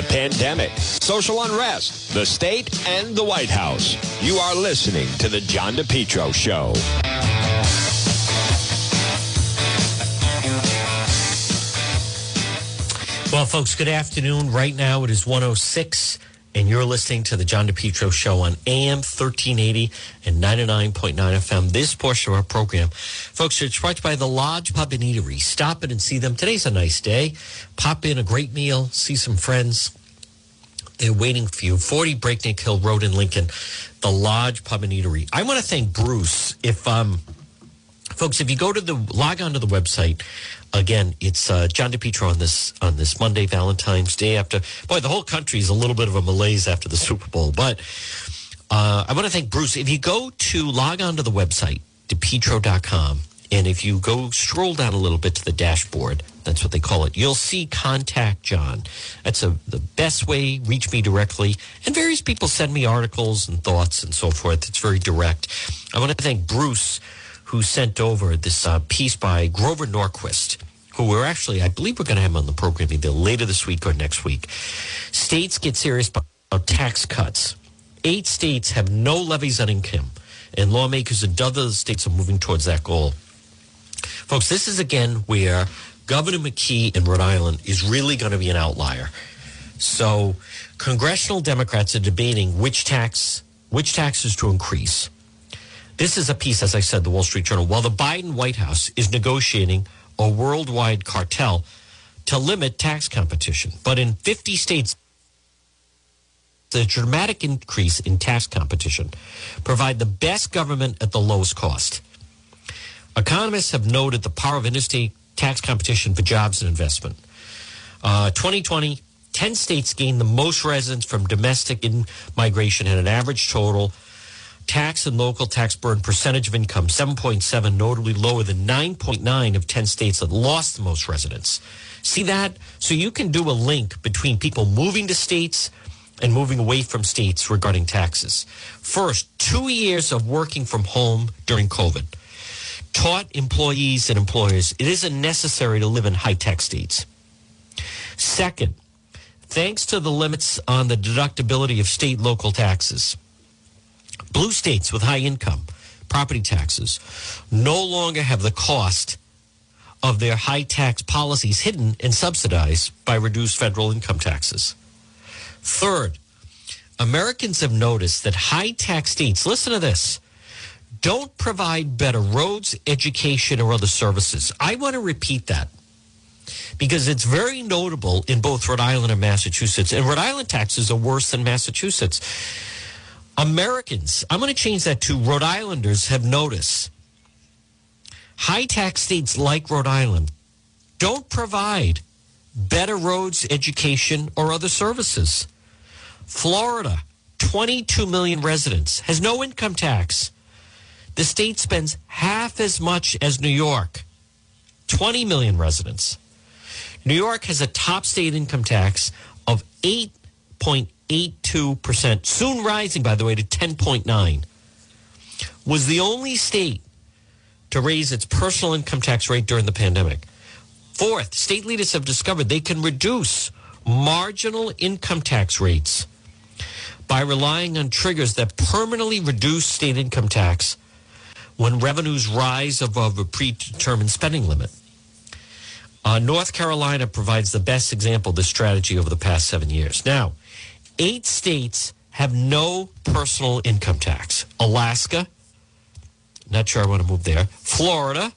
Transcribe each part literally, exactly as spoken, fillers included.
the pandemic, social unrest, the state, and the White House. You are listening to The John DePetro Show. Well, folks, good afternoon. Right now it is one oh six, and you're listening to The John DePetro Show on A M thirteen eighty and ninety-nine point nine F M. This portion of our program, folks, it's brought to you by The Lodge Pub and Eatery. Stop in and see them. Today's a nice day. Pop in, a great meal, see some friends. They're waiting for you. forty Breakneck Hill Road in Lincoln, The Lodge Pub and Eatery. I want to thank Bruce. If, um, folks, if you go to the, log on to the website, again, it's uh, John DePetro on this on this Monday, Valentine's Day after. Boy, the whole country is a little bit of a malaise after the Super Bowl. But uh, I want to thank Bruce. If you go to, log on to the website, DePetro dot com, and if you go stroll down a little bit to the dashboard, that's what they call it, you'll see Contact John. That's a, the best way, reach me directly. And various people send me articles and thoughts and so forth. It's very direct. I want to thank Bruce, who sent over this uh, piece by Grover Norquist, who we're actually, I believe we're going to have him on the program either later this week or next week. States get serious about tax cuts. Eight states have no levies on income, and lawmakers in other states are moving towards that goal. Folks, this is again where Governor McKee in Rhode Island is really going to be an outlier. So congressional Democrats are debating which tax, which taxes to increase. This is a piece, as I said, the Wall Street Journal. While the Biden White House is negotiating a worldwide cartel to limit tax competition, but in fifty states, the dramatic increase in tax competition provide the best government at the lowest cost. Economists have noted the power of interstate tax competition for jobs and investment. Uh, twenty twenty, ten states gained the most residents from domestic in migration and an average total tax and local tax burden percentage of income, seven point seven, notably lower than nine point nine of ten states that lost the most residents. See that? So you can do a link between people moving to states and moving away from states regarding taxes. First, two years of working from home during COVID taught employees and employers it isn't necessary to live in high-tech states. Second, thanks to the limits on the deductibility of state local taxes, blue states with high income, property taxes, no longer have the cost of their high tax policies hidden and subsidized by reduced federal income taxes. Third, Americans have noticed that high tax states, listen to this, don't provide better roads, education, or other services. I want to repeat that because it's very notable in both Rhode Island and Massachusetts. And Rhode Island taxes are worse than Massachusetts. Americans, I'm going to change that to Rhode Islanders, have noticed high tax states like Rhode Island don't provide better roads, education, or other services. Florida, twenty-two million residents, has no income tax. The state spends half as much as New York, twenty million residents. New York has a top state income tax of eight point eight two percent, soon rising, by the way, to ten point nine, was the only state to raise its personal income tax rate during the pandemic. Fourth, state leaders have discovered they can reduce marginal income tax rates by relying on triggers that permanently reduce state income tax when revenues rise above a predetermined spending limit. Uh, North Carolina provides the best example of this strategy over the past seven years. Now, eight states have no personal income tax. Alaska, not sure I want to move there. Florida,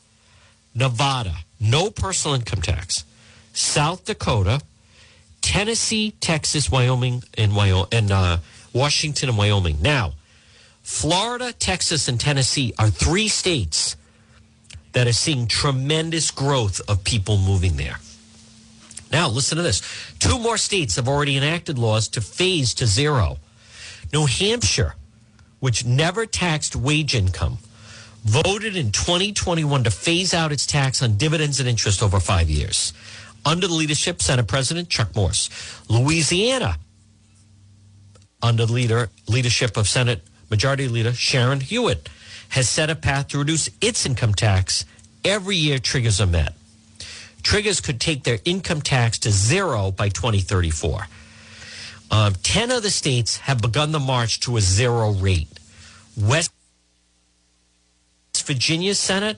Nevada, no personal income tax. South Dakota, Tennessee, Texas, Wyoming, and, Wyoming, and uh, Washington and Wyoming. Now, Florida, Texas, and Tennessee are three states that are seeing tremendous growth of people moving there. Now, listen to this. Two more states have already enacted laws to phase to zero. New Hampshire, which never taxed wage income, voted in twenty twenty-one to phase out its tax on dividends and interest over five years. Under the leadership of Senate President Chuck Morse. Louisiana, under the leader, leadership of Senate Majority Leader Sharon Hewitt, has set a path to reduce its income tax every year triggers are met. Triggers could take their income tax to zero by twenty thirty-four. Um, ten of the states have begun the march to a zero rate. West Virginia Senate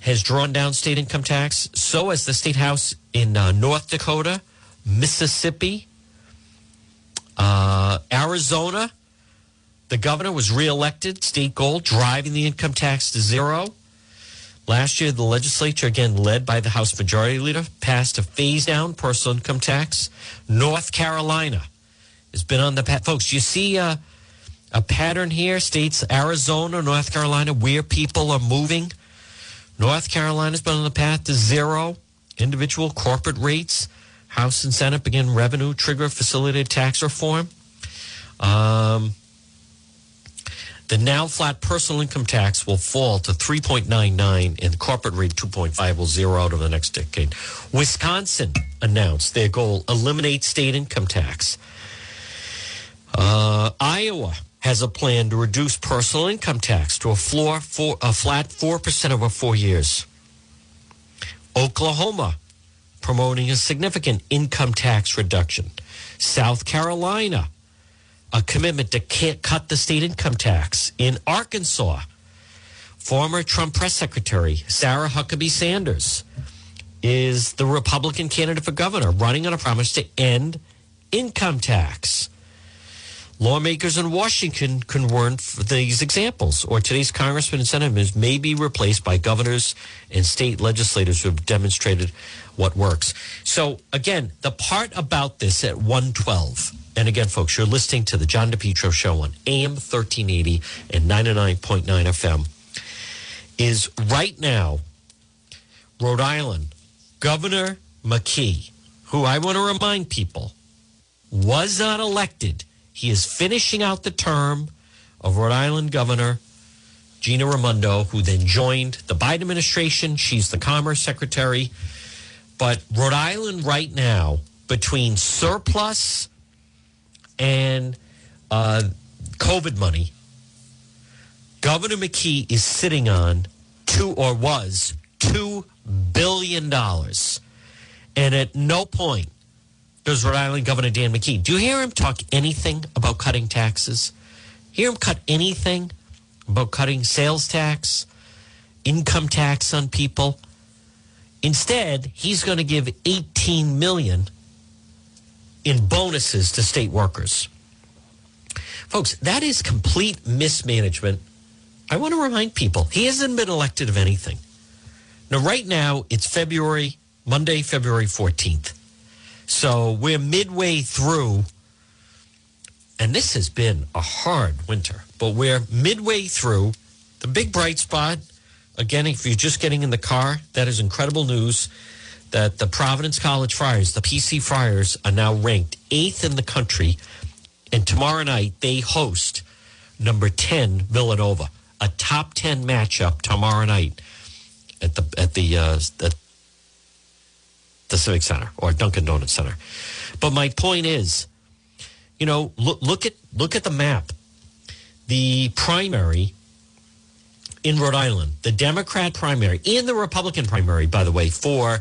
has drawn down state income tax. So has the state house in uh, North Dakota, Mississippi, uh, Arizona. The governor was reelected, state goal, driving the income tax to zero. Last year, the legislature, again led by the House Majority Leader, passed a phase-down personal income tax. North Carolina has been on the path. Folks, you see uh, a pattern here, states Arizona, North Carolina, where people are moving. North Carolina's been on the path to zero. Individual corporate rates, House and Senate begin revenue trigger facilitated tax reform. Um... The now flat personal income tax will fall to three point nine nine and the corporate rate two point five will zero out over the next decade. Wisconsin announced their goal, eliminate state income tax. Uh, Iowa has a plan to reduce personal income tax to a floor for a flat four percent over four years. Oklahoma promoting a significant income tax reduction. South Carolina, a commitment to can't cut the state income tax. In Arkansas, former Trump press secretary Sarah Huckabee Sanders is the Republican candidate for governor, running on a promise to end income tax. Lawmakers in Washington can warn for these examples, or today's congressmen and senators may be replaced by governors and state legislators who have demonstrated what works. So, again, the part about this at one twelve. And again, folks, you're listening to the John DePetro Show on A M thirteen eighty and ninety-nine point nine F M. Is right now, Rhode Island, Governor McKee, who I want to remind people was not elected. He is finishing out the term of Rhode Island Governor Gina Raimondo, who then joined the Biden administration. She's the Commerce Secretary. But Rhode Island right now, between surplus and uh, COVID money, Governor McKee is sitting on two or was two billion dollars. And at no point does Rhode Island Governor Dan McKee, do you hear him talk anything about cutting taxes? Hear him cut anything about cutting sales tax, income tax on people? Instead, he's going to give eighteen million dollars in bonuses to state workers. Folks, that is complete mismanagement. I want to remind people, he hasn't been elected of anything. Now, right now, it's February, Monday, February fourteenth. So we're midway through, and this has been a hard winter, but we're midway through. The big bright spot, again, if you're just getting in the car, that is incredible news, that the Providence College Friars, the P C Friars, are now ranked eighth in the country. And tomorrow night, they host number ten Villanova, a top ten matchup tomorrow night at the at the uh, at the Civic Center or Dunkin' Donuts Center. But my point is, you know, look, look at look at the map. The primary in Rhode Island, the Democrat primary and the Republican primary, by the way, for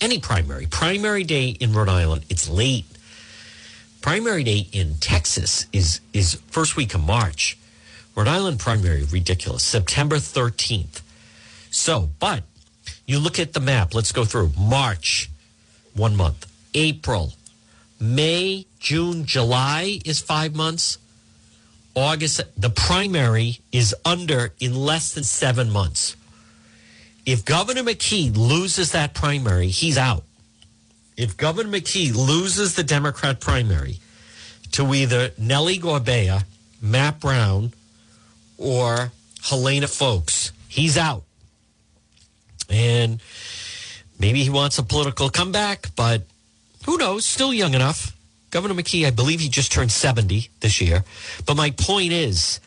any primary. Primary day in Rhode Island, it's late. Primary day in Texas is, is first week of March. Rhode Island primary, ridiculous. September thirteenth. So, but you look at the map. Let's go through March, one month. April, May, June, July is five months. August, the primary is under in less than seven months. If Governor McKee loses that primary, he's out. If Governor McKee loses the Democrat primary to either Nelly Gorbea, Matt Brown, or Helena Foulkes, he's out. And maybe he wants a political comeback, but who knows? Still young enough. Governor McKee, I believe he just turned seventy this year. But my point is,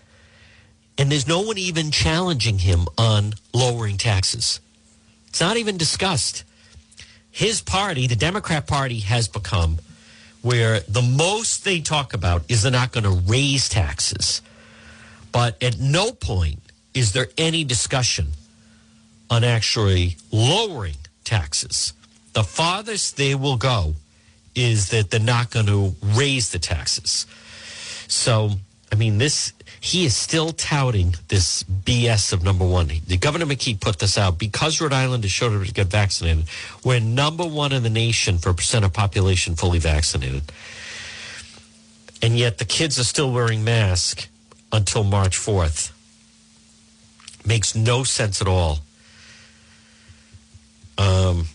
and there's no one even challenging him on lowering taxes. It's not even discussed. His party, the Democrat Party, has become where the most they talk about is they're not going to raise taxes. But at no point is there any discussion on actually lowering taxes. The farthest they will go is that they're not going to raise the taxes. So, I mean, this he is still touting this B S of number one. The Governor McKee put this out. Because Rhode Island is sure to get vaccinated, we're number one in the nation for percent of population fully vaccinated. And yet the kids are still wearing masks until March fourth. Makes no sense at all. Um,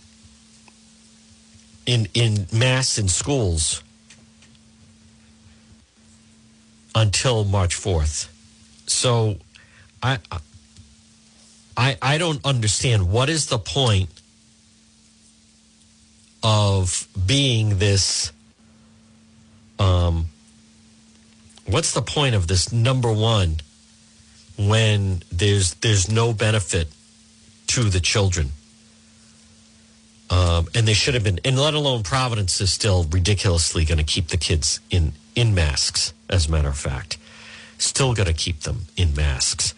in in mass in schools until March fourth. So I I I don't understand, what is the point of being this um what's the point of this number one when there's there's no benefit to the children? Um, and they should have been, and let alone Providence is still ridiculously going to keep the kids in, in masks, as a matter of fact. Still going to keep them in masks,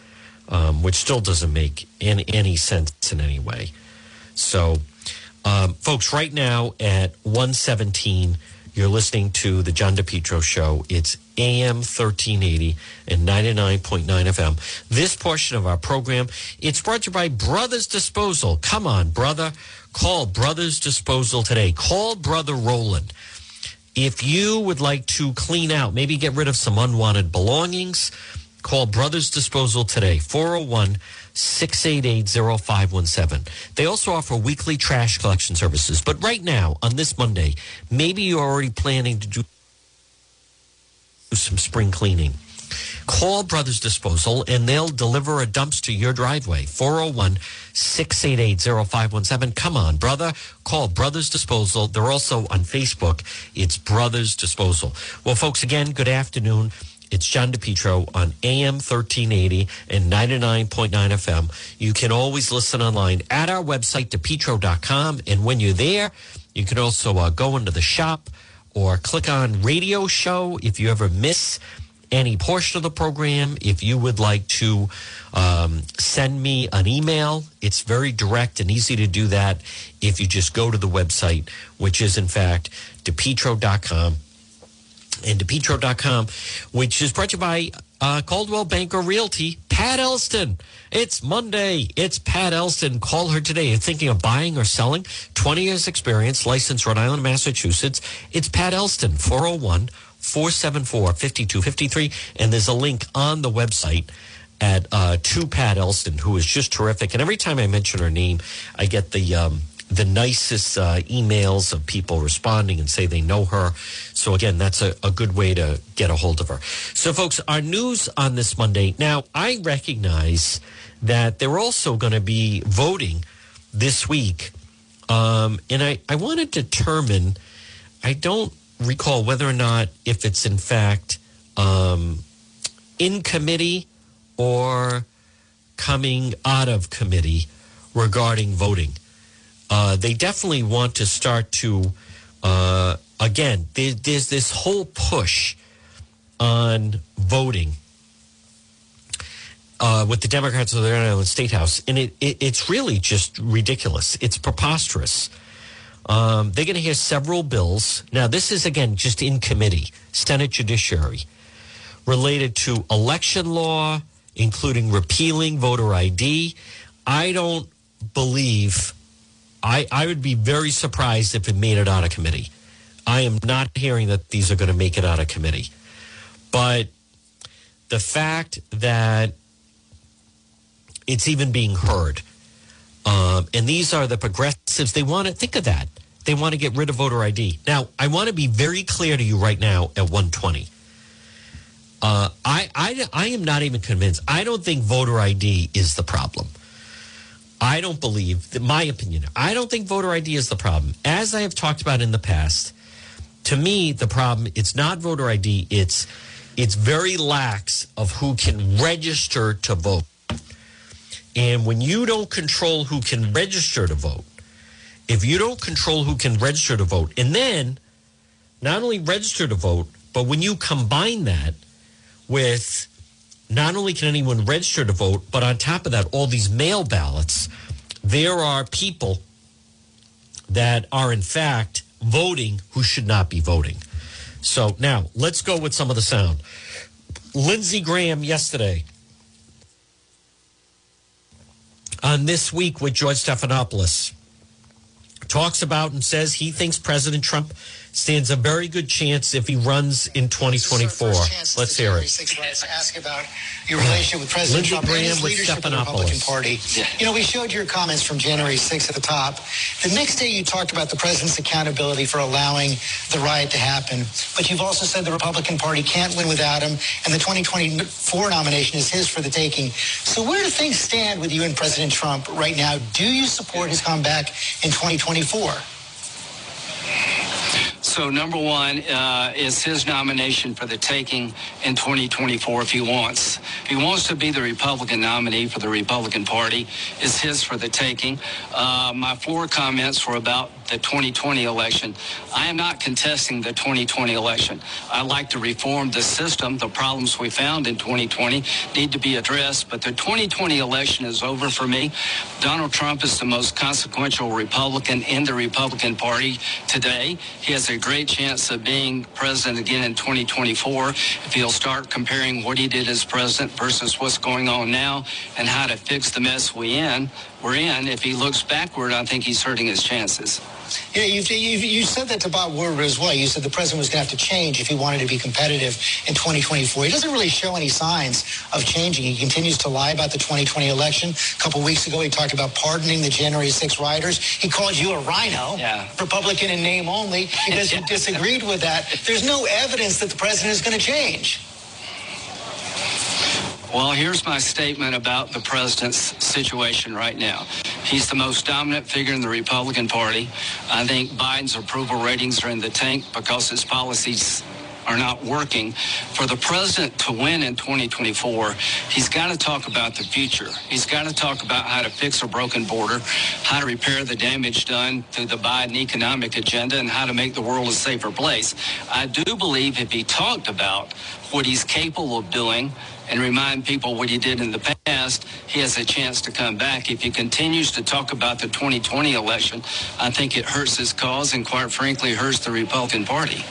um, which still doesn't make any, any sense in any way. So, um, folks, right now at one seventeen, you're listening to the John DePetro Show. It's A M thirteen eighty and ninety-nine point nine F M. This portion of our program, it's brought to you by Brothers Disposal. Come on, brother. Call Brothers Disposal today. Call Brother Roland. If you would like to clean out, maybe get rid of some unwanted belongings, call Brothers Disposal today, four oh one, six eight eight, oh five one seven. They also offer weekly trash collection services. But right now, on this Monday, maybe you're already planning to do some spring cleaning. Call Brothers Disposal, and they'll deliver a dumpster to your driveway, four oh one, six eight eight, oh five one seven. Come on, brother. Call Brothers Disposal. They're also on Facebook. It's Brothers Disposal. Well, folks, again, good afternoon. It's John DePetro on A M thirteen eighty and ninety-nine point nine F M. You can always listen online at our website, depetro dot com. And when you're there, you can also uh, go into the shop or click on radio show if you ever miss any portion of the program. If you would like to um, send me an email, it's very direct and easy to do that if you just go to the website, which is, in fact, depetro dot com. And depetro dot com, which is brought to you by uh, Coldwell Banker Realty, Pat Elston. It's Monday. It's Pat Elston. Call her today. You're thinking of buying or selling? twenty years experience, licensed Rhode Island, Massachusetts. It's Pat Elston, four oh one, four seven four, five two five three. And there's a link on the website at uh, to Pat Elston, who is just terrific. And every time I mention her name, I get the... Um, the nicest uh, emails of people responding and say they know her. So, again, that's a, a good way to get a hold of her. So, folks, our news on this Monday. Now, I recognize that they're also going to be voting this week. Um, and I, I want to determine, I don't recall whether or not if it's, in fact, um, in committee or coming out of committee regarding voting. Uh, they definitely want to start to, uh, again, there, there's this whole push on voting uh, with the Democrats of the Rhode Island State House. And it, it, it's really just ridiculous. It's preposterous. Um, they're going to hear several bills. Now, this is, again, just in committee, Senate Judiciary, related to election law, including repealing voter I D. I don't believe... I, I would be very surprised if it made it out of committee. I am not hearing that these are going to make it out of committee. But the fact that it's even being heard, um, and these are the progressives, they want to think of that. They want to get rid of voter I D. Now, I want to be very clear to you right now at one twenty. Uh, I, I, I am not even convinced. I don't think voter I D is the problem. I don't believe, that my opinion, I don't think voter I D is the problem. As I have talked about in the past, to me, the problem, it's not voter I D, it's it's very lax of who can register to vote. And when you don't control who can register to vote, if you don't control who can register to vote, and then not only register to vote, but when you combine that with... Not only can anyone register to vote, but on top of that, all these mail ballots, there are people that are, in fact, voting who should not be voting. So now let's go with some of the sound. Lindsey Graham yesterday on This Week with George Stephanopoulos talks about and says he thinks President Trump stands a very good chance if he runs in twenty twenty-four. Let's hear it. Ask about your relationship with President Trump and his leadership of the Republican Party. You know, we showed your comments from January sixth at the top. The next day you talked about the president's accountability for allowing the riot to happen. But you've also said the Republican Party can't win without him, and the twenty twenty-four nomination is his for the taking. So where do things stand with you and President Trump right now? Do you support his comeback in twenty twenty-four? So number one uh, is his nomination for the taking in twenty twenty-four if he wants. If he wants to be the Republican nominee for the Republican Party, it's his for the taking. Uh, my floor comments were about the twenty twenty election. I am not contesting the twenty twenty election. I'd like to reform the system. The problems we found in twenty twenty need to be addressed, but the twenty twenty election is over for me. Donald Trump is the most consequential Republican in the Republican Party today. He has a great chance of being president again in twenty twenty-four if he'll start comparing what he did as president versus what's going on now and how to fix the mess we in, we're in. If he looks backward, I think he's hurting his chances. Yeah, you, you, you said that to Bob Woodward as well. You said the president was going to have to change if he wanted to be competitive in twenty twenty-four. He doesn't really show any signs of changing. He continues to lie about the twenty twenty election. A couple weeks ago, he talked about pardoning the January sixth rioters. He called you a rhino, yeah. Republican in name only, because you disagreed with that. There's no evidence that the president is going to change. Well, here's my statement about the president's situation right now. He's the most dominant figure in the Republican Party. I think Biden's approval ratings are in the tank because his policies are not working. For the president to win in twenty twenty-four, he's got to talk about the future. He's got to talk about how to fix a broken border, how to repair the damage done through the Biden economic agenda, and how to make the world a safer place. I do believe if he talked about what he's capable of doing and remind people what he did in the past, he has a chance to come back. If he continues to talk about the twenty twenty election, I think it hurts his cause and, quite frankly, hurts the Republican Party.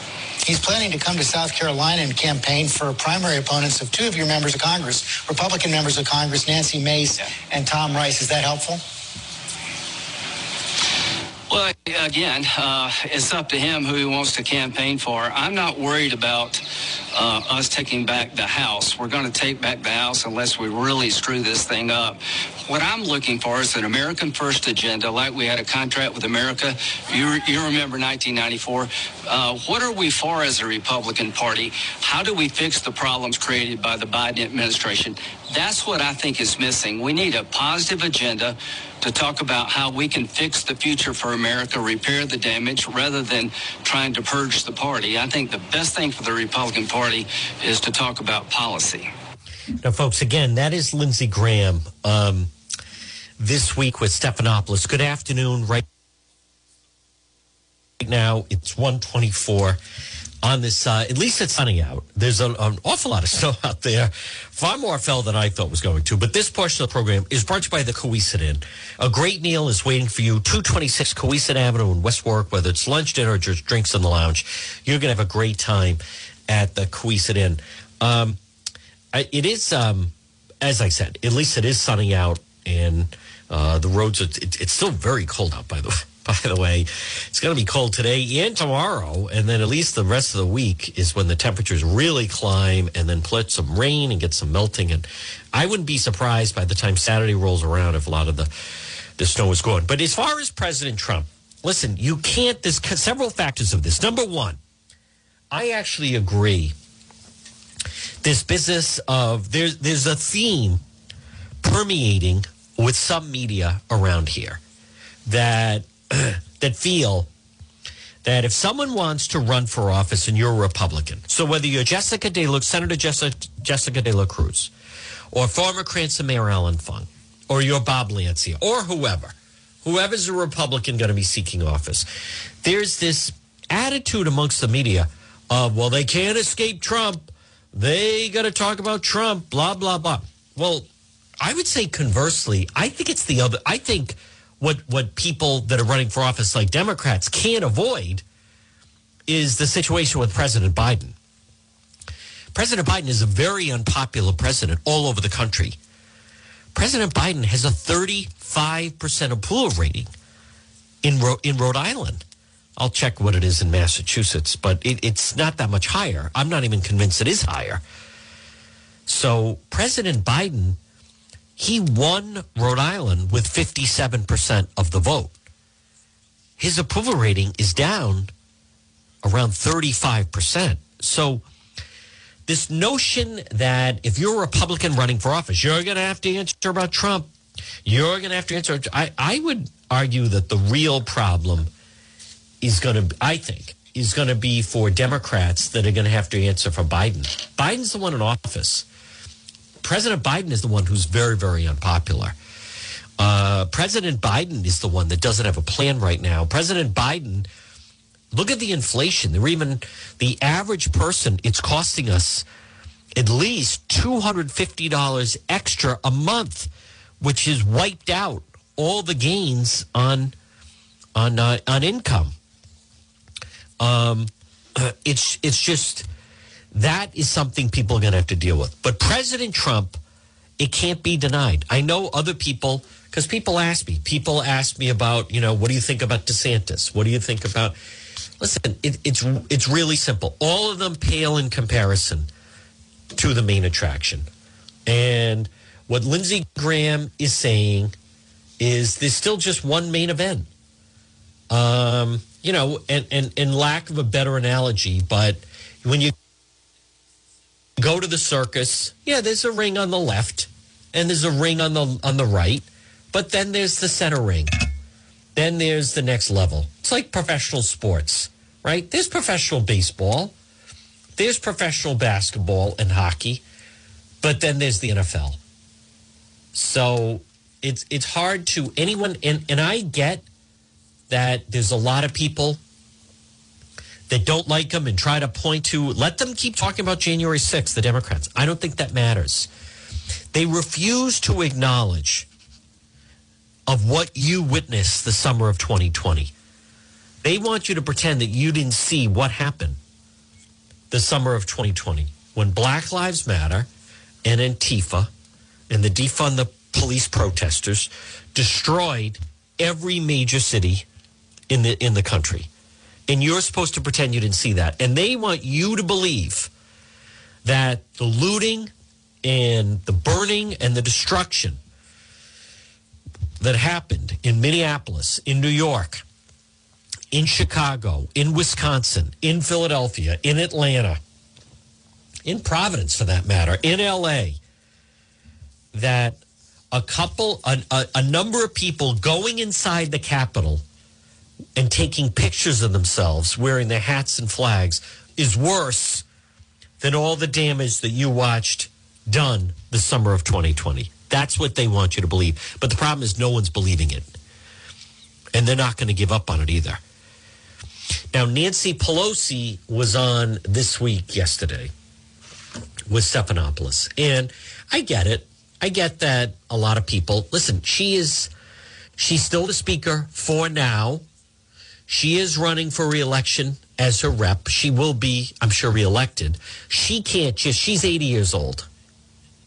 He's planning to come to South Carolina and campaign for primary opponents of two of your members of Congress, Republican members of Congress, Nancy Mace and Tom Rice. Is that helpful? Well, again, uh, it's up to him who he wants to campaign for. I'm not worried about uh, us taking back the House. We're going to take back the House unless we really screw this thing up. What I'm looking for is an American First agenda, like we had a contract with America. You, re- you remember nineteen ninety-four. Uh, what are we for as a Republican Party? How do we fix the problems created by the Biden administration? That's what I think is missing. We need a positive agenda to talk about how we can fix the future for America, repair the damage, rather than trying to purge the party. I think the best thing for the Republican Party is to talk about policy. Now, folks, again, that is Lindsey Graham um, This Week with Stephanopoulos. Good afternoon. Right now, it's one twenty-four on this side. Uh, at least it's sunny out. There's an, an awful lot of snow out there. Far more fell than I thought was going to. But this portion of the program is brought to you by the Cohesit Inn. A great meal is waiting for you. two twenty-six Cohesit Avenue in West Warwick. Whether it's lunch, dinner, or just drinks in the lounge, you're going to have a great time at the Cohesit Inn. Um, it is, um, as I said, at least it is sunny out. And uh, the roads, are, it, it's still very cold out, by the way. By the way, it's going to be cold today and tomorrow, and then at least the rest of the week is when the temperatures really climb and then put some rain and get some melting. And I wouldn't be surprised by the time Saturday rolls around if a lot of the, the snow is gone. But as far as President Trump, listen, you can't – there's several factors of this. Number one, I actually agree. This business of – there's there's a theme permeating with some media around here that – that feel that if someone wants to run for office and you're a Republican, so whether you're Jessica De La, Senator Jessica, Jessica De La Cruz, or former Cranston Mayor Alan Fung, or you're Bob Lancia, or whoever, whoever's a Republican going to be seeking office, there's this attitude amongst the media of, well, they can't escape Trump. They got to talk about Trump, blah, blah, blah. Well, I would say conversely, I think it's the other, I think... What what people that are running for office like Democrats can't avoid is the situation with President Biden. President Biden is a very unpopular president all over the country. President Biden has a thirty-five percent approval rating in, Ro- in Rhode Island. I'll check what it is in Massachusetts, but it, it's not that much higher. I'm not even convinced it is higher. So President Biden, he won Rhode Island with fifty-seven percent of the vote. His approval rating is down around thirty-five percent. So this notion that if you're a Republican running for office, you're going to have to answer about Trump, you're going to have to answer. I, I would argue that the real problem is going to, I think, is going to be for Democrats that are going to have to answer for Biden. Biden's the one in office. President Biden is the one who's very, very unpopular. Uh, President Biden is the one that doesn't have a plan right now. President Biden, look at the inflation. They're even the average person, it's costing us at least two hundred fifty dollars extra a month, which has wiped out all the gains on on uh, on income. Um, it's it's just. That is something people are going to have to deal with. But President Trump, it can't be denied. I know other people, because people ask me, people ask me about, you know, what do you think about DeSantis? What do you think about? Listen, it, it's it's really simple. All of them pale in comparison to the main attraction. And what Lindsey Graham is saying is there's still just one main event. Um, you know, and, and, and lack of a better analogy, but when you go to the circus, yeah, there's a ring on the left and there's a ring on the on the right, but then there's the center ring. Then there's the next level. It's like professional sports, right? There's professional baseball. There's professional basketball and hockey, but then there's the N F L. So it's it's hard to anyone, and, and I get that there's a lot of people that don't like them and try to point to, let them keep talking about January sixth, the Democrats. I don't think that matters. They refuse to acknowledge of what you witnessed the summer of twenty twenty. They want you to pretend that you didn't see what happened the summer of twenty twenty when Black Lives Matter and Antifa and the defund the police protesters destroyed every major city in the in the country. And you're supposed to pretend you didn't see that. And they want you to believe that the looting and the burning and the destruction that happened in Minneapolis, in New York, in Chicago, in Wisconsin, in Philadelphia, in Atlanta, in Providence for that matter, in L A, that a couple, a, a, a number of people going inside the Capitol and taking pictures of themselves wearing their hats and flags is worse than all the damage that you watched done the summer of twenty twenty. That's what they want you to believe. But the problem is no one's believing it. And they're not going to give up on it either. Now, Nancy Pelosi was on This Week yesterday with Stephanopoulos. And I get it. I get that a lot of people, listen, she is, she's still the speaker for now. She is running for re-election as her rep. She will be, I'm sure, re-elected. She can't just, she's eighty years old,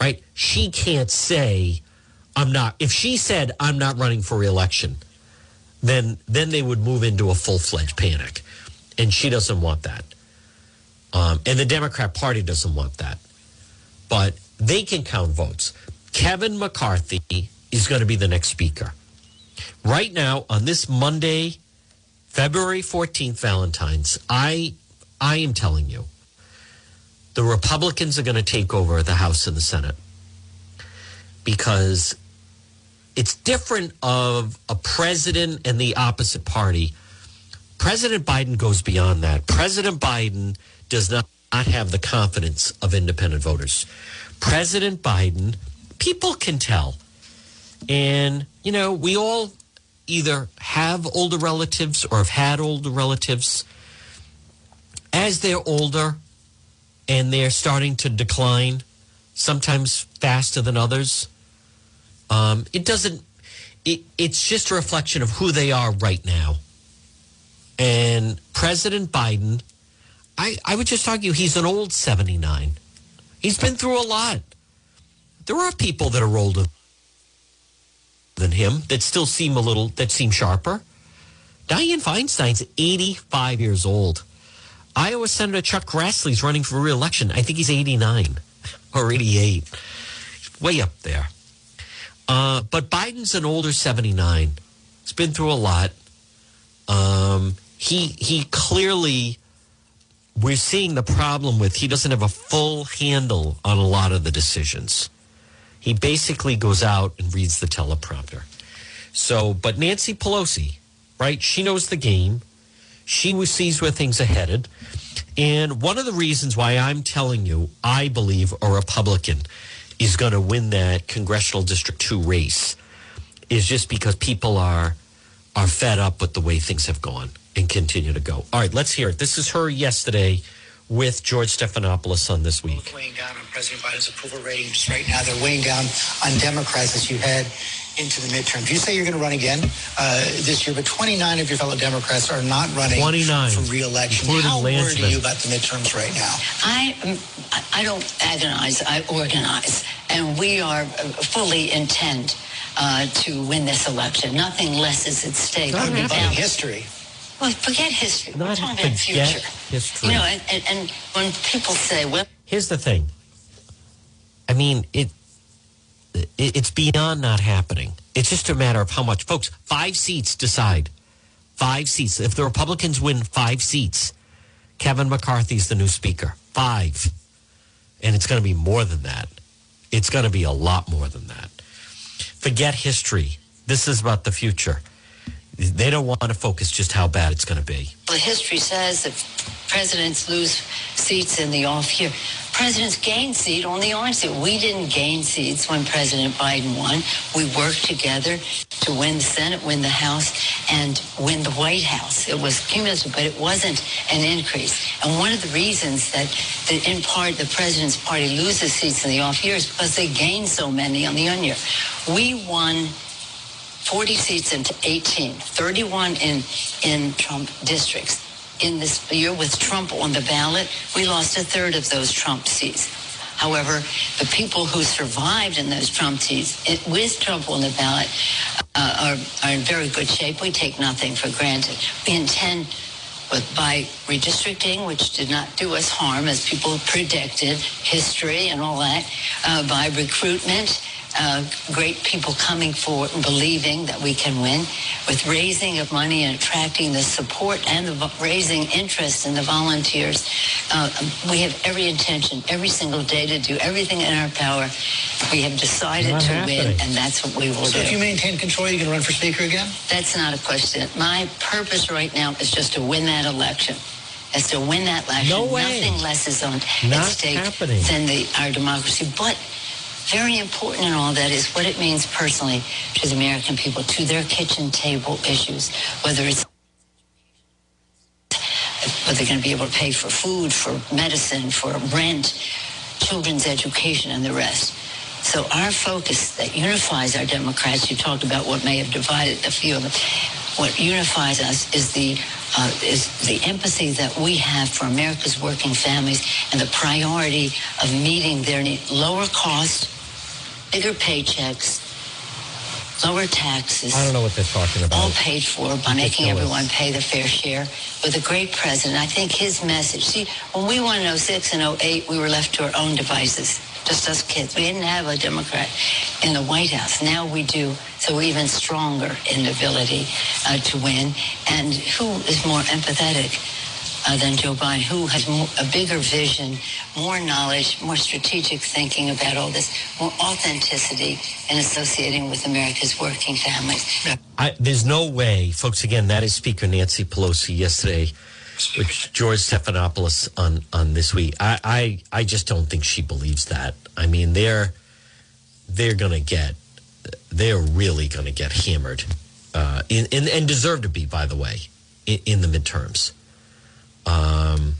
right? She can't say, I'm not, if she said, I'm not running for re-election, then, then they would move into a full-fledged panic. And she doesn't want that. Um, and the Democrat Party doesn't want that. But they can count votes. Kevin McCarthy is going to be the next speaker. Right now, on this Monday, February fourteenth, Valentine's, I I am telling you, the Republicans are going to take over the House and the Senate, because it's different of a president and the opposite party. President Biden goes beyond that. President Biden does not have the confidence of independent voters. President Biden, people can tell. And, you know, we all either have older relatives or have had older relatives. As they're older and they're starting to decline, sometimes faster than others, um, it doesn't, it, it's just a reflection of who they are right now. And President Biden I, I would just argue he's an old seventy-nine. He's been through a lot. There are people that are older than him that still seem a little, that seem sharper. Dianne Feinstein's eighty-five years old. Iowa Senator Chuck Grassley's running for re-election. I think he's eighty-nine or eighty-eight. Way up there. Uh, but Biden's an older seventy-nine. He's been through a lot. Um, he he clearly, we're seeing the problem with he doesn't have a full handle on a lot of the decisions. He basically goes out and reads the teleprompter. So, but Nancy Pelosi, right? She knows the game. She sees where things are headed. And one of the reasons why I'm telling you, I believe a Republican is going to win that congressional district two race is just because people are are fed up with the way things have gone and continue to go. All right, let's hear it. This is her yesterday with George Stephanopoulos on This Week. They're weighing down on President Biden's approval ratings right now. They're weighing down on Democrats as you head into the midterms. You say you're going to run again uh, this year, but twenty-nine of your fellow Democrats are not running twenty-nine for re-election. How worried are you about the midterms right now? I I don't agonize. I organize. And we are fully intent uh, to win this election. Nothing less is at stake. Not about history. Well, forget history. Not We're talking about future. History. You know, and, and, and when people say, well... Here's the thing. I mean, it, it it's beyond not happening. It's just a matter of how much. Folks, five seats decide. Five seats. If the Republicans win five seats, Kevin McCarthy's the new speaker. Five. And it's going to be more than that. It's going to be a lot more than that. Forget history. This is about the future. They don't want to focus just how bad it's going to be. Well, history says that presidents lose seats in the off year. Presidents gain seats on the on seat. We didn't gain seats when President Biden won. We worked together to win the Senate, win the House, and win the White House. It was cumulative, but it wasn't an increase. And one of the reasons that, that in part, the president's party loses seats in the off year is because they gain so many on the on year. We won forty seats into eighteen, thirty-one in, in Trump districts. In this year with Trump on the ballot, we lost a third of those Trump seats. However, the people who survived in those Trump seats it, with Trump on the ballot uh, are, are in very good shape. We take nothing for granted. We intend with, by redistricting, which did not do us harm, as people predicted, history and all that, uh, by recruitment, Uh, great people coming forward and believing that we can win, with raising of money and attracting the support and the vo- raising interest in the volunteers. Uh, we have every intention, every single day to do everything in our power. We have decided to happening. win, and that's what we will so do. So if you maintain control, you're going to run for Speaker again? That's not a question. My purpose right now is just to win that election. As to win that election. No way. Nothing less is on not at stake happening. than the, our democracy. But very important in all that is what it means personally to the American people, to their kitchen table issues, whether it's whether they're going to be able to pay for food, for medicine, for rent, children's education, and the rest. So our focus that unifies our Democrats, you talked about what may have divided a few of us, what unifies us is the Uh, is the empathy that we have for America's working families and the priority of meeting their need. Lower cost, bigger paychecks, lower taxes. I don't know what they're talking about. All paid for by making everyone pay their fair share with a great president. I think his message, see, when we won in oh six and oh eight, we were left to our own devices, just us kids. We didn't have a Democrat in the White House. Now we do, so we're even stronger in the ability uh, to win. And who is more empathetic uh, than Joe Biden? Who has more, a bigger vision, more knowledge, more strategic thinking about all this, more authenticity in associating with America's working families? I, there's no way, folks, again, that is Speaker Nancy Pelosi yesterday with George Stephanopoulos on, on This Week. I, I, I just don't think she believes that. I mean, they're they're going to get, they're really going to get hammered uh, in, in, and deserve to be, by the way, in, in the midterms. Um,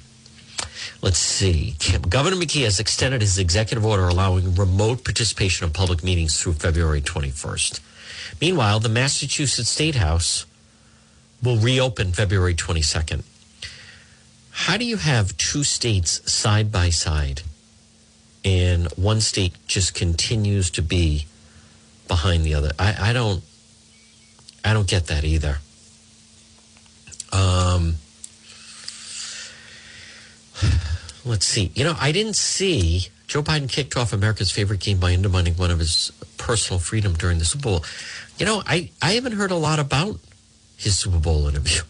let's see. Governor McKee has extended his executive order allowing remote participation in public meetings through February twenty-first. Meanwhile, the Massachusetts State House will reopen February twenty-second. How do you have two states side by side and one state just continues to be behind the other? I, I don't I don't get that either. Um, let's see. You know, I didn't see Joe Biden kicked off America's favorite game by undermining one of his personal freedom during the Super Bowl. You know, I, I haven't heard a lot about his Super Bowl interview.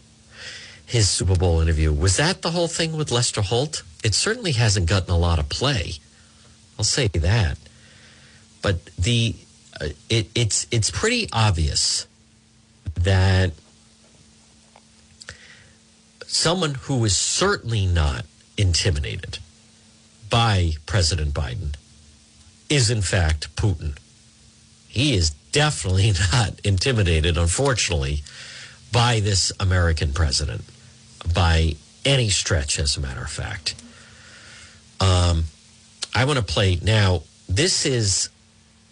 His Super Bowl interview. Was that the whole thing with Lester Holt? It certainly hasn't gotten a lot of play. I'll say that. But the uh, it, it's it's pretty obvious that someone who is certainly not intimidated by President Biden is in fact Putin. He is definitely not intimidated, unfortunately, by this American president. By any stretch, as a matter of fact. Um, I want to play now. This is,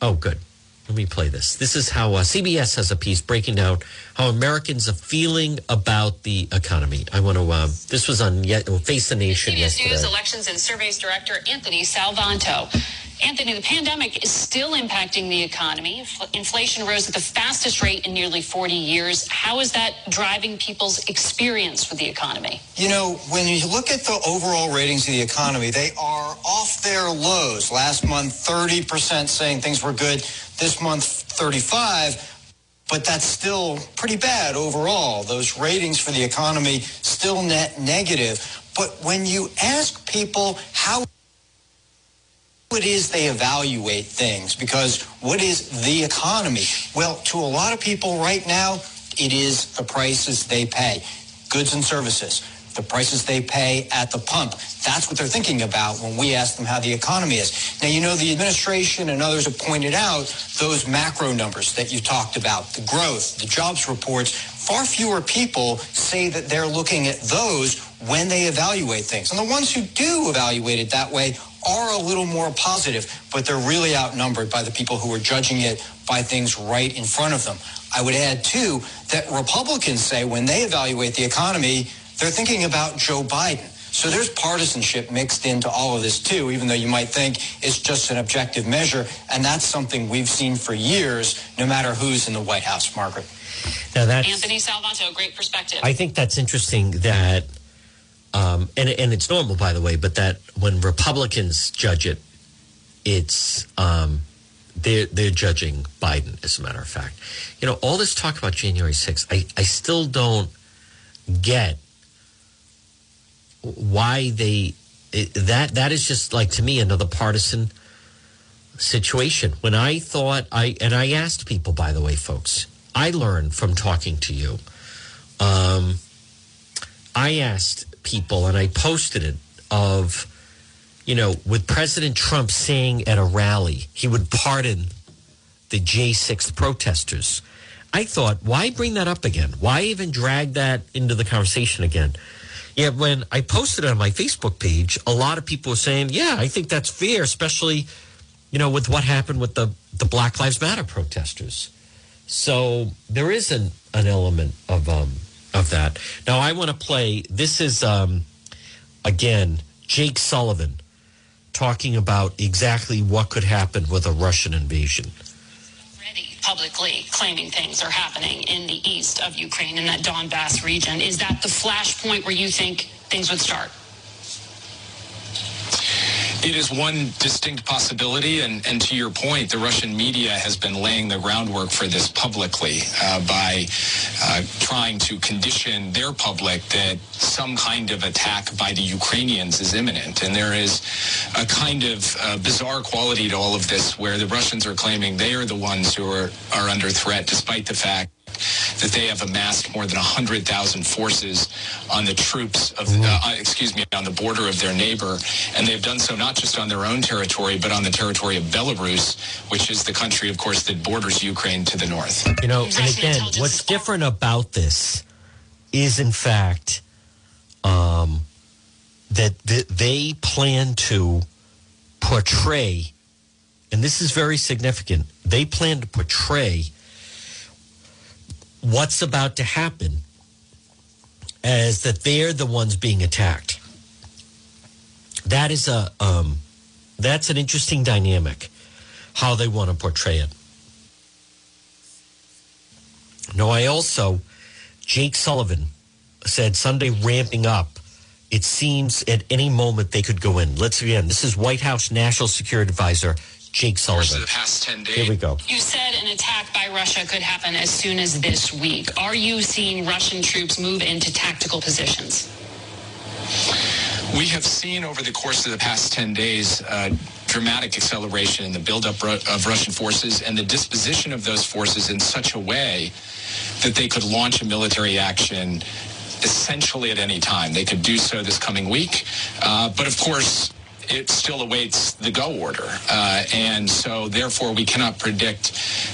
oh, good. Let me play this. This is how uh, C B S has a piece breaking down how Americans are feeling about the economy. I want to, uh, this was on yet, Face the Nation yesterday. C B S News Elections and Surveys Director Anthony Salvanto. Anthony, the pandemic is still impacting the economy. Inflation rose at the fastest rate in nearly forty years. How is that driving people's experience with the economy? You know, when you look at the overall ratings of the economy, they are off their lows. Last month, thirty percent saying things were good. This month, thirty-five percent. But that's still pretty bad overall. Those ratings for the economy still net negative. But when you ask people how it is they evaluate things, because what is the economy? Well, to a lot of people right now, it is the prices they pay, goods and services, the prices they pay at the pump. That's what they're thinking about when we ask them how the economy is. Now, you know, the administration and others have pointed out those macro numbers that you talked about, the growth, the jobs reports. Far fewer people say that they're looking at those when they evaluate things. And the ones who do evaluate it that way are a little more positive, but they're really outnumbered by the people who are judging it by things right in front of them. I would add, too, that Republicans say when they evaluate the economy, they're thinking about Joe Biden. So there's partisanship mixed into all of this, too, even though you might think it's just an objective measure. And that's something we've seen for years, no matter who's in the White House, Margaret. Now that's Anthony Salvanto, great perspective. I think that's interesting that Um, and, and it's normal, by the way, but that when Republicans judge it, it's um, they're, they're judging Biden, as a matter of fact. You know, all this talk about January sixth, I, I still don't get why they it, that that is just like, to me, another partisan situation. When I thought I and I asked people, by the way, folks, I learned from talking to you. Um, I asked people, and I posted it, of, you know, with President Trump saying at a rally he would pardon the J six protesters. I thought, why bring that up again? Why even drag that into the conversation again? Yet when I posted it on my Facebook page, a lot of people were saying, yeah, I think that's fair, especially, you know, with what happened with the, the Black Lives Matter protesters. So there is an, an element of um of that. Now I want to play, this is, um, again, Jake Sullivan talking about exactly what could happen with a Russian invasion. Already publicly claiming things are happening in the east of Ukraine, in that Donbass region. Is that the flashpoint where you think things would start? It is one distinct possibility, and, and to your point, the Russian media has been laying the groundwork for this publicly uh, by uh, trying to condition their public that some kind of attack by the Ukrainians is imminent. And there is a kind of uh, bizarre quality to all of this where the Russians are claiming they are the ones who are, are under threat, despite the fact that they have amassed more than one hundred thousand forces on the troops of, the, uh, excuse me, on the border of their neighbor. And they've done so not just on their own territory, but on the territory of Belarus, which is the country, of course, that borders Ukraine to the north. You know, and again, what's different about this is, in fact, um, that th- they plan to portray, and this is very significant, they plan to portray what's about to happen as that they're the ones being attacked. that is a um, that's an interesting dynamic, how they want to portray it. No, I also, Jake Sullivan said Sunday ramping up. It seems at any moment they could go in. Let's again. This is White House National Security Advisor Jake Sullivan. The past ten days. Here we go. You said an attack by Russia could happen as soon as this week. Are you seeing Russian troops move into tactical positions? We have seen over the course of the past ten days uh, dramatic acceleration in the buildup of Russian forces and the disposition of those forces in such a way that they could launch a military action essentially at any time. They could do so this coming week. Uh, but of course, it still awaits the go order. Uh, and so therefore, we cannot predict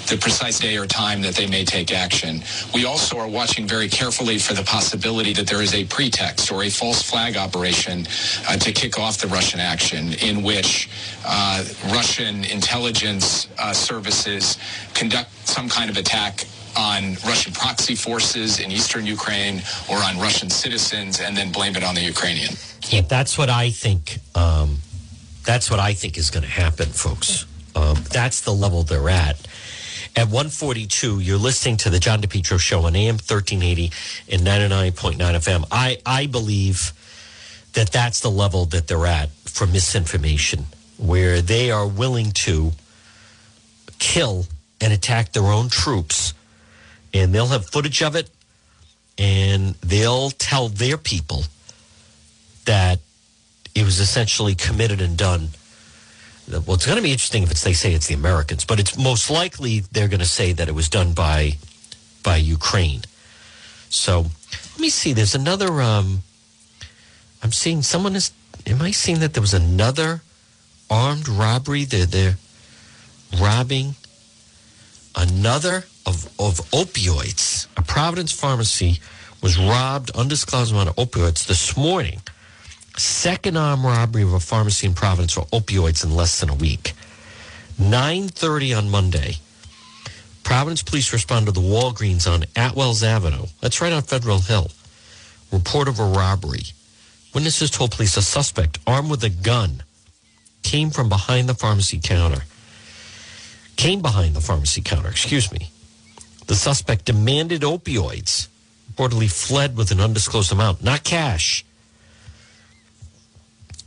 the precise day or time that they may take action. We also are watching very carefully for the possibility that there is a pretext or a false flag operation uh, to kick off the Russian action, in which uh, Russian intelligence uh, services conduct some kind of attack on Russian proxy forces in eastern Ukraine or on Russian citizens, and then blame it on the Ukrainian. Yeah, that's what I think. Um, that's what I think is going to happen, folks. Um, that's the level they're at. At one forty-two, you're listening to the John DePetro Show on A M thirteen eighty and ninety-nine point nine F M. I, I believe that that's the level that they're at for misinformation, where they are willing to kill and attack their own troops. And they'll have footage of it, and they'll tell their people that it was essentially committed and done. Well, it's going to be interesting if it's, they say it's the Americans, but it's most likely they're going to say that it was done by by Ukraine. So let me see. There's another. Um, I'm seeing someone is. Am I seeing that there was another armed robbery? They're they're robbing another. Of, of opioids. A Providence pharmacy was robbed, undisclosed amount of opioids this morning. Second armed robbery of a pharmacy in Providence for opioids in less than a week. nine thirty on Monday, Providence police responded to the Walgreens on Atwells Avenue. That's right on Federal Hill. Report of a robbery. Witnesses told police a suspect armed with a gun came from behind the pharmacy counter. Came behind the pharmacy counter, excuse me. The suspect demanded opioids, reportedly fled with an undisclosed amount, not cash.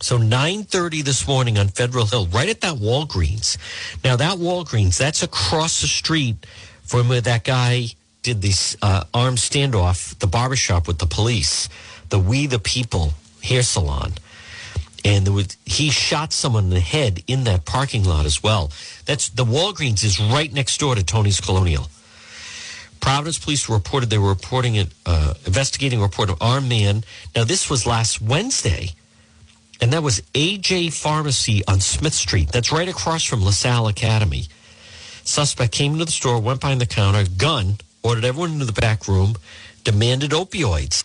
So nine thirty this morning on Federal Hill, right at that Walgreens. Now, that Walgreens, that's across the street from where that guy did this uh, armed standoff, the barbershop with the police, the We the People hair salon. And there was, he shot someone in the head in that parking lot as well. That's the Walgreens is right next door to Tony's Colonial. Providence police reported they were reporting it, uh, investigating a report of armed man. Now, this was last Wednesday, and that was A J Pharmacy on Smith Street. That's right across from LaSalle Academy. Suspect came into the store, went behind the counter, gun, ordered everyone into the back room, demanded opioids.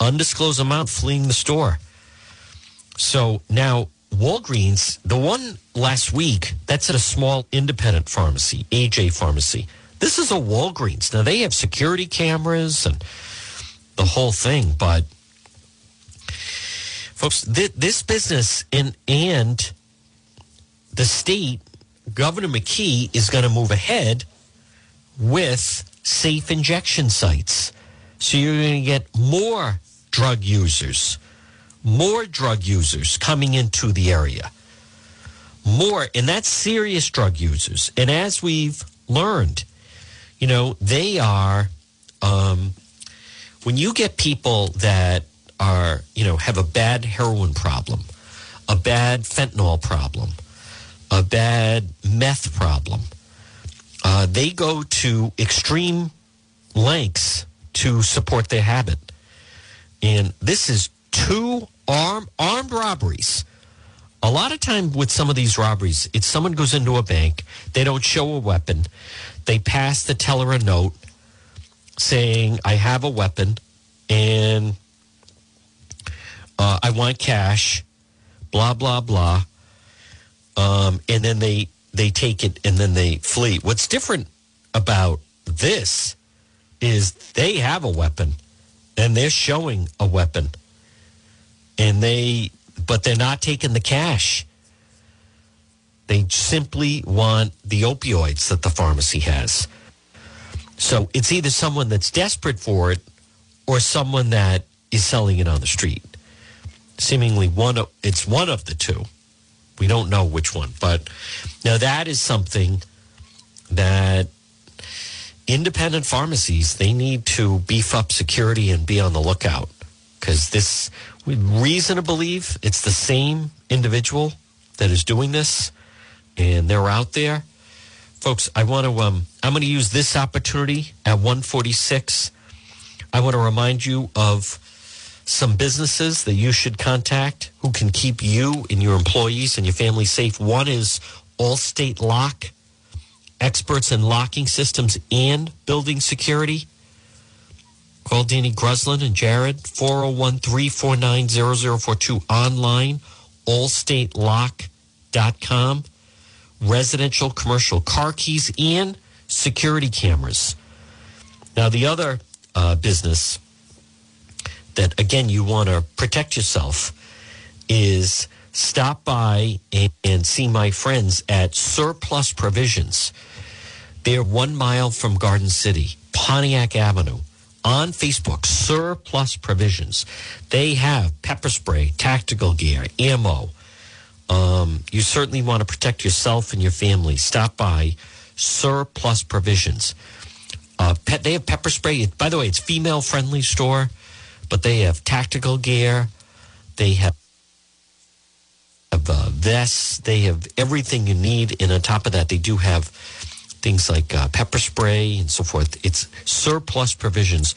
Undisclosed amount, fleeing the store. So now, Walgreens, the one last week, that's at a small independent pharmacy, A J Pharmacy. This is a Walgreens. Now, they have security cameras and the whole thing. But, folks, th- this business and, and the state, Governor McKee, is going to move ahead with safe injection sites. So you're going to get more drug users. More drug users coming into the area. More, and that's serious drug users. And as we've learned, you know, they are, um, when you get people that are, you know, have a bad heroin problem, a bad fentanyl problem, a bad meth problem, uh, they go to extreme lengths to support their habit. And this is two Arm, armed robberies. A lot of time with some of these robberies, it's someone goes into a bank, they don't show a weapon, they pass the teller a note saying, I have a weapon and uh, I want cash, blah, blah, blah. Um, and then they, they take it and then they flee. What's different about this is they have a weapon and they're showing a weapon. and they, but they're not taking the cash. They simply want the opioids that the pharmacy has. So it's either someone that's desperate for it or someone that is selling it on the street. Seemingly one of, it's one of the two. We don't know which one. But now that is something that independent pharmacies, they need to beef up security and be on the lookout. Because this, we reason to believe it's the same individual that is doing this, and they're out there. Folks, I want to, um, I'm going to use this opportunity at one forty-six. I want to remind you of some businesses that you should contact who can keep you and your employees and your family safe. One is Allstate Lock, experts in locking systems and building security. Call Danny Gruslin and Jared, four oh one, three four nine, zero zero four two, online, allstate lock dot com. Residential, commercial, car keys, and security cameras. Now, the other uh, business that, again, you want to protect yourself is stop by and, and see my friends at Surplus Provisions. They're one mile from Garden City, Pontiac Avenue. On Facebook, Surplus Provisions. They have pepper spray, tactical gear, ammo. Um, you certainly want to protect yourself and your family. Stop by Surplus Provisions. Uh, pet, they have pepper spray. It, by the way, it's female-friendly store, but they have tactical gear. They have, have uh, vests. They have everything you need. And on top of that, they do have things like uh, pepper spray and so forth. It's Surplus Provisions,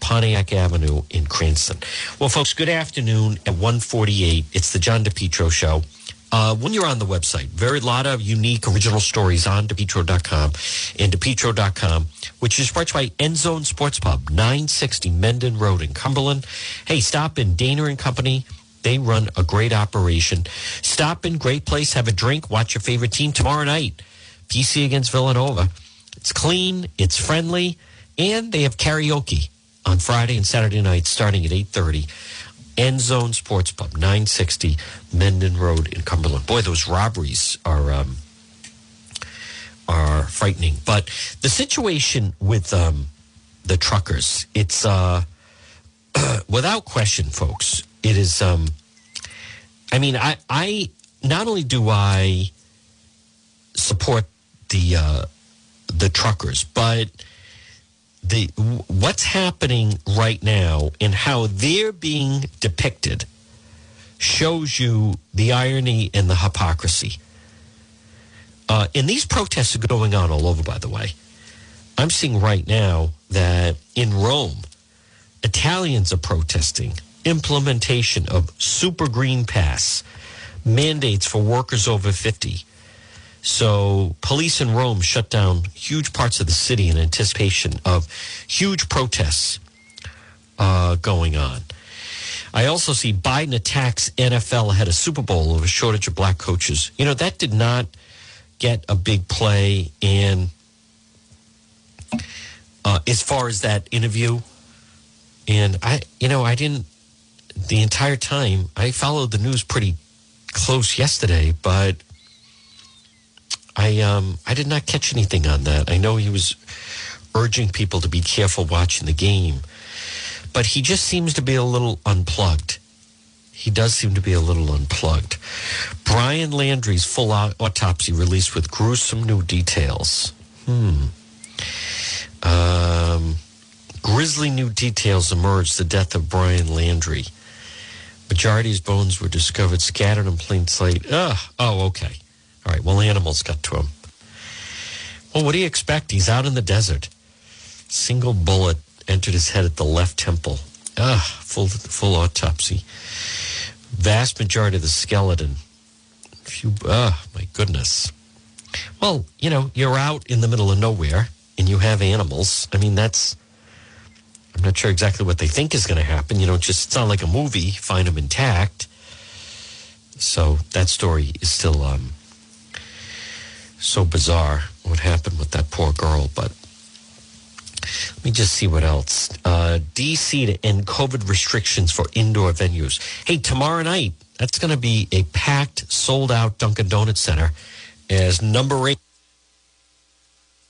Pontiac Avenue in Cranston. Well, folks, good afternoon at one forty-eight. It's the John DePetro Show. Uh, when you're on the website, very lot of unique original stories on DePetro dot com and DePetro dot com, which is brought to you by End Zone Sports Pub, nine sixty Mendon Road in Cumberland. Hey, stop in Daner and Company. They run a great operation. Stop in, great place, have a drink, watch your favorite team tomorrow night. P C against Villanova. It's clean, it's friendly, and they have karaoke on Friday and Saturday nights starting at eight thirty. End Zone Sports Pub, nine sixty Mendon Road in Cumberland. Boy, those robberies are um, are frightening. But the situation with um, the truckers, it's uh, without question, folks. It is. Um, I mean, I I not only do I support the uh, the truckers, but the what's happening right now and how they're being depicted shows you the irony and the hypocrisy. Uh, and these protests are going on all over, by the way. I'm seeing right now that in Rome, Italians are protesting implementation of Super Green Pass, mandates for workers over fifty. So police in Rome shut down huge parts of the city in anticipation of huge protests uh, going on. I also see Biden attacks N F L ahead of Super Bowl over shortage of black coaches. You know, that did not get a big play in uh, as far as that interview. And, I, you know, I didn't, the entire time, I followed the news pretty close yesterday, but I um I did not catch anything on that. I know he was urging people to be careful watching the game, but he just seems to be a little unplugged. He does seem to be a little unplugged. Brian Landry's full autopsy released with gruesome new details. Hmm. Um, grisly new details emerged. The death of Brian Landry. Majority of his bones were discovered scattered in plain sight. Ugh. Oh, okay. All right, well, animals got to him. Well, what do you expect? He's out in the desert. Single bullet entered his head at the left temple. Ugh, full, full autopsy. Vast majority of the skeleton. Few, uh, my goodness. Well, you know, you're out in the middle of nowhere and you have animals. I mean, that's, I'm not sure exactly what they think is going to happen. You know, just sound like a movie, find them intact. So that story is still, um, so bizarre what happened with that poor girl, but Let me just see what else. Uh, D C to end COVID restrictions for indoor venues. Hey, tomorrow night, that's going to be a packed, sold-out Dunkin' Donuts Center as number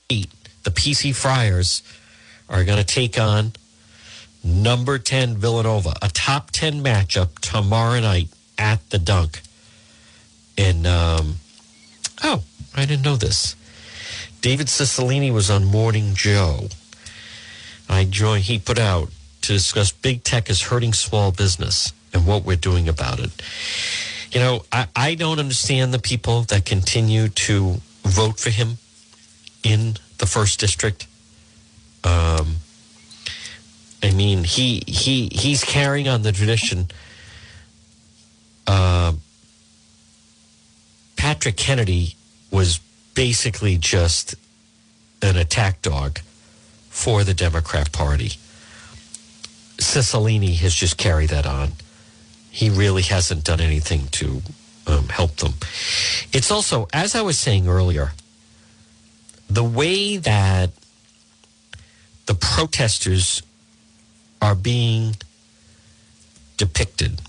eight, the P C Friars, are going to take on number ten Villanova. A top ten matchup tomorrow night at the Dunk. And, um, oh, I didn't know this. David Cicilline was on Morning Joe. I joined, he put out to discuss big tech is hurting small business and what we're doing about it. You know, I, I don't understand the people that continue to vote for him in the first district. Um, I mean, he he he's carrying on the tradition. Uh, Patrick Kennedy was basically just an attack dog for the Democrat Party. Cicilline has just carried that on. He really hasn't done anything to um, help them. It's also, as I was saying earlier, the way that the protesters are being depicted,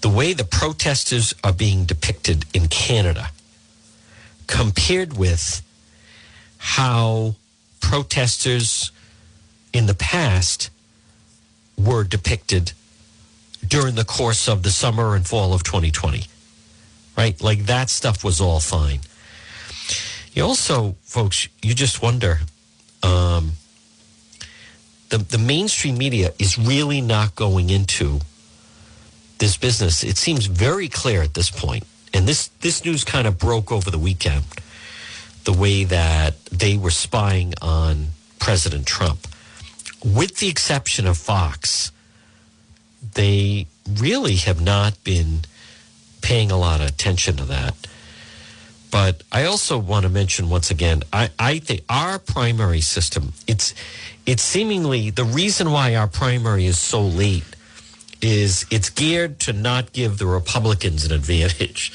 the way the protesters are being depicted in Canada compared with how protesters in the past were depicted during the course of the summer and fall of twenty twenty, right? Like that stuff was all fine. You also, folks, you just wonder, um, the, the mainstream media is really not going into this business. It seems very clear at this point. And this, this news kind of broke over the weekend, the way that they were spying on President Trump. With the exception of Fox, they really have not been paying a lot of attention to that. But I also want to mention once again, I, I think our primary system, it's, it's seemingly the reason why our primary is so late is it's geared to not give the Republicans an advantage.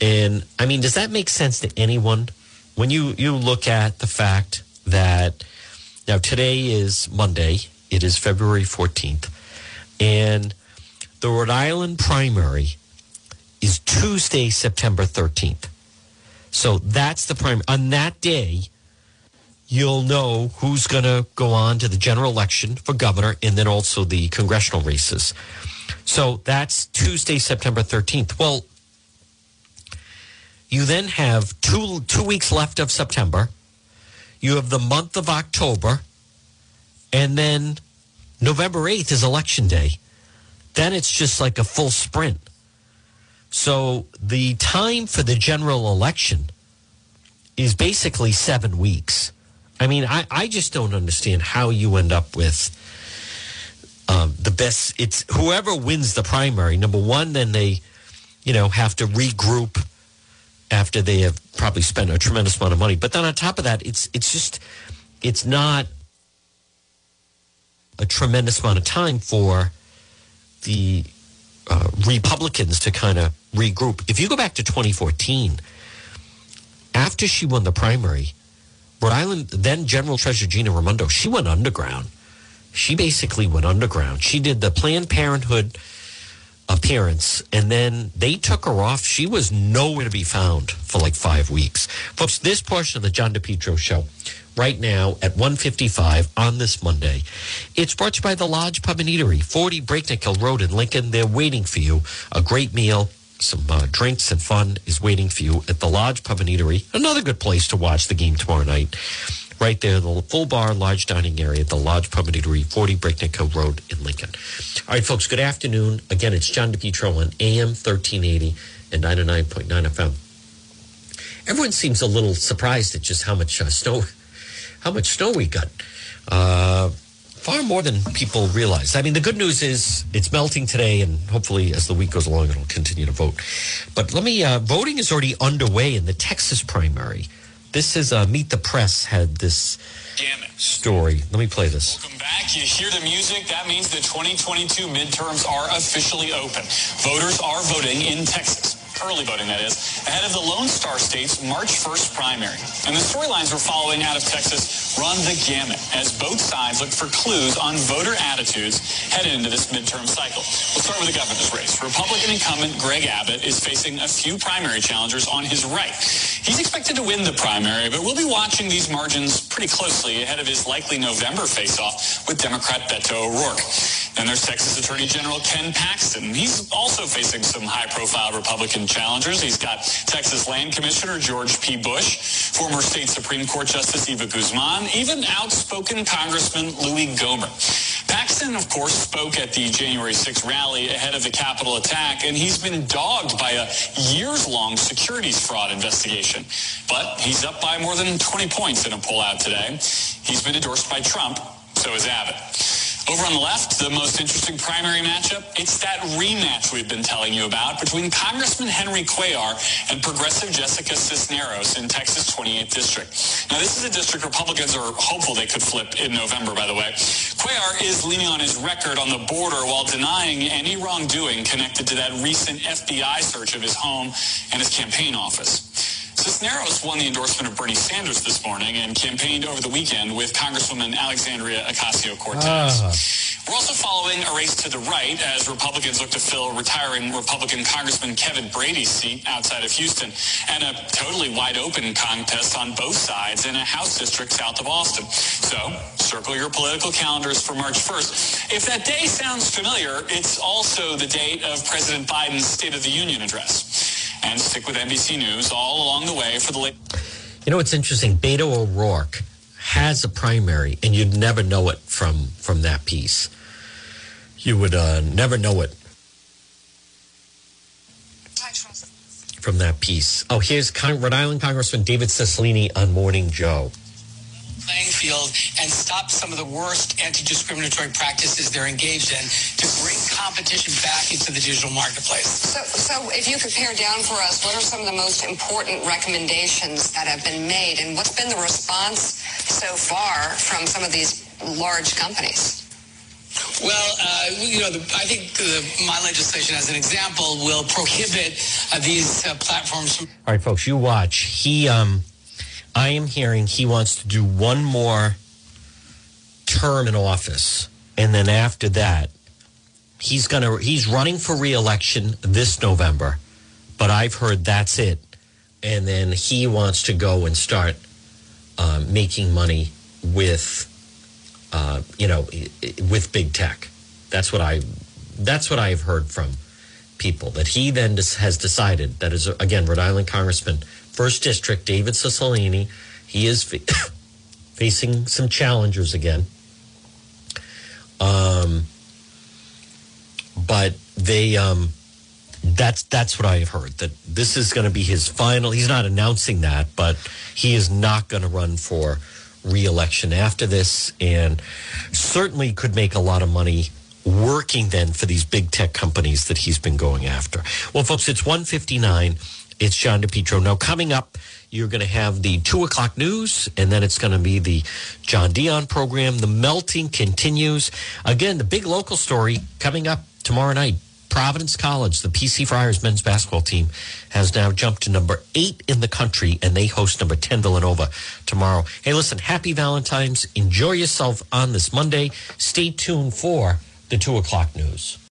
And I mean, does that make sense to anyone? When you, you look at the fact that now today is Monday, it is February fourteenth, and the Rhode Island primary is Tuesday, September thirteenth. So that's the primary. On that day, you'll know who's going to go on to the general election for governor and then also the congressional races. So that's Tuesday, September thirteenth. Well, you then have two two weeks left of September. You have the month of October. And then November eighth is election day. Then it's just like a full sprint. So the time for the general election is basically seven weeks. I mean, I, I just don't understand how you end up with um, the best. It's whoever wins the primary, number one, then they, you know, have to regroup after they have probably spent a tremendous amount of money. But then on top of that, it's it's just, it's not a tremendous amount of time for the uh, Republicans to kind of regroup. If you go back to twenty fourteen, after she won the primary, Rhode Island, then General Treasurer Gina Raimondo, she went underground. She basically went underground. She did the Planned Parenthood appearance, and then they took her off. She was nowhere to be found for like five weeks. Folks, this portion of the John DePetro Show right now at one fifty-five on this Monday, it's brought to you by The Lodge Pub and Eatery, forty Breakneck Hill Road in Lincoln. They're waiting for you. A great meal, some uh, drinks and fun is waiting for you at the Lodge Pub and Eatery. Another good place to watch the game tomorrow night. Right there, the full bar, large dining area at the Lodge Pub and Eatery, forty Breakneck Hill Road in Lincoln. All right, folks, good afternoon. Again, it's John DePetro on A M thirteen eighty and ninety-nine point nine F M. Everyone seems a little surprised at just how much uh, snow how much snow we got. Uh, far more than people realize. I mean, the good news is it's melting today, and hopefully as the week goes along, it'll continue to vote. But let me, uh, voting is already underway in the Texas primary. This is, uh, Meet the Press had this story. Let me play this. Welcome back. You hear the music. That means the twenty twenty-two midterms are officially open. Voters are voting in Texas. Early voting, that is, ahead of the Lone Star State's March first primary. And the storylines we're following out of Texas run the gamut as both sides look for clues on voter attitudes headed into this midterm cycle. We'll start with the governor's race. Republican incumbent Greg Abbott is facing a few primary challengers on his right. He's expected to win the primary, but we'll be watching these margins pretty closely ahead of his likely November face-off with Democrat Beto O'Rourke. Then there's Texas Attorney General Ken Paxton. He's also facing some high-profile Republican challengers. He's got Texas Land Commissioner George P. Bush, former state Supreme Court Justice Eva Guzman, even outspoken Congressman Louie Gohmert. Paxton, of course, spoke at the January sixth rally ahead of the Capitol attack, and he's been dogged by a years-long securities fraud investigation. But he's up by more than twenty points in a poll out today. He's been endorsed by Trump, so is Abbott. Over on the left, the most interesting primary matchup, it's that rematch we've been telling you about between Congressman Henry Cuellar and progressive Jessica Cisneros in Texas' twenty-eighth district. Now, this is a district Republicans are hopeful they could flip in November, by the way. Cuellar is leaning on his record on the border while denying any wrongdoing connected to that recent F B I search of his home and his campaign office. Cisneros won the endorsement of Bernie Sanders this morning and campaigned over the weekend with Congresswoman Alexandria Ocasio-Cortez. Ah. We're also following a race to the right as Republicans look to fill retiring Republican Congressman Kevin Brady's seat outside of Houston, and a totally wide-open contest on both sides in a House district south of Austin. So circle your political calendars for March first. If that day sounds familiar, it's also the date of President Biden's State of the Union address. And stick with N B C News all along the way for the late. You know, it's interesting. Beto O'Rourke has a primary, and you'd never know it from, from that piece. You would uh, never know it from that piece. Oh, here's Con- Rhode Island Congressman David Cicilline on Morning Joe. Playing field and stop some of the worst anti-discriminatory practices they're engaged in to bring competition back into the digital marketplace. So, so if you could pare down for us, what are some of the most important recommendations that have been made, and what's been the response so far from some of these large companies? Well, uh, you know, the, I think the, my legislation, as an example, will prohibit uh, these uh, platforms from... All right, folks, you watch. He... um. I am hearing he wants to do one more term in office, and then after that, he's gonna he's running for re-election this November. But I've heard that's it, and then he wants to go and start uh, making money with, uh, you know, with big tech. That's what I that's what I have heard from people, that he then has decided that is again Rhode Island Congressman. First District, David Cicilline, he is f- facing some challengers again. Um, but they, um, that's that's what I have heard, that this is going to be his final. He's not announcing that, but he is not going to run for re-election after this, and certainly could make a lot of money working then for these big tech companies that he's been going after. Well, folks, it's one fifty-nine. It's John DePetro. Now, coming up, you're going to have the two o'clock news, and then it's going to be the John Dion program. The melting continues. Again, the big local story coming up tomorrow night. Providence College, the P C Friars men's basketball team, has now jumped to number eight in the country, and they host number ten Villanova tomorrow. Hey, listen, happy Valentine's. Enjoy yourself on this Monday. Stay tuned for the two o'clock news.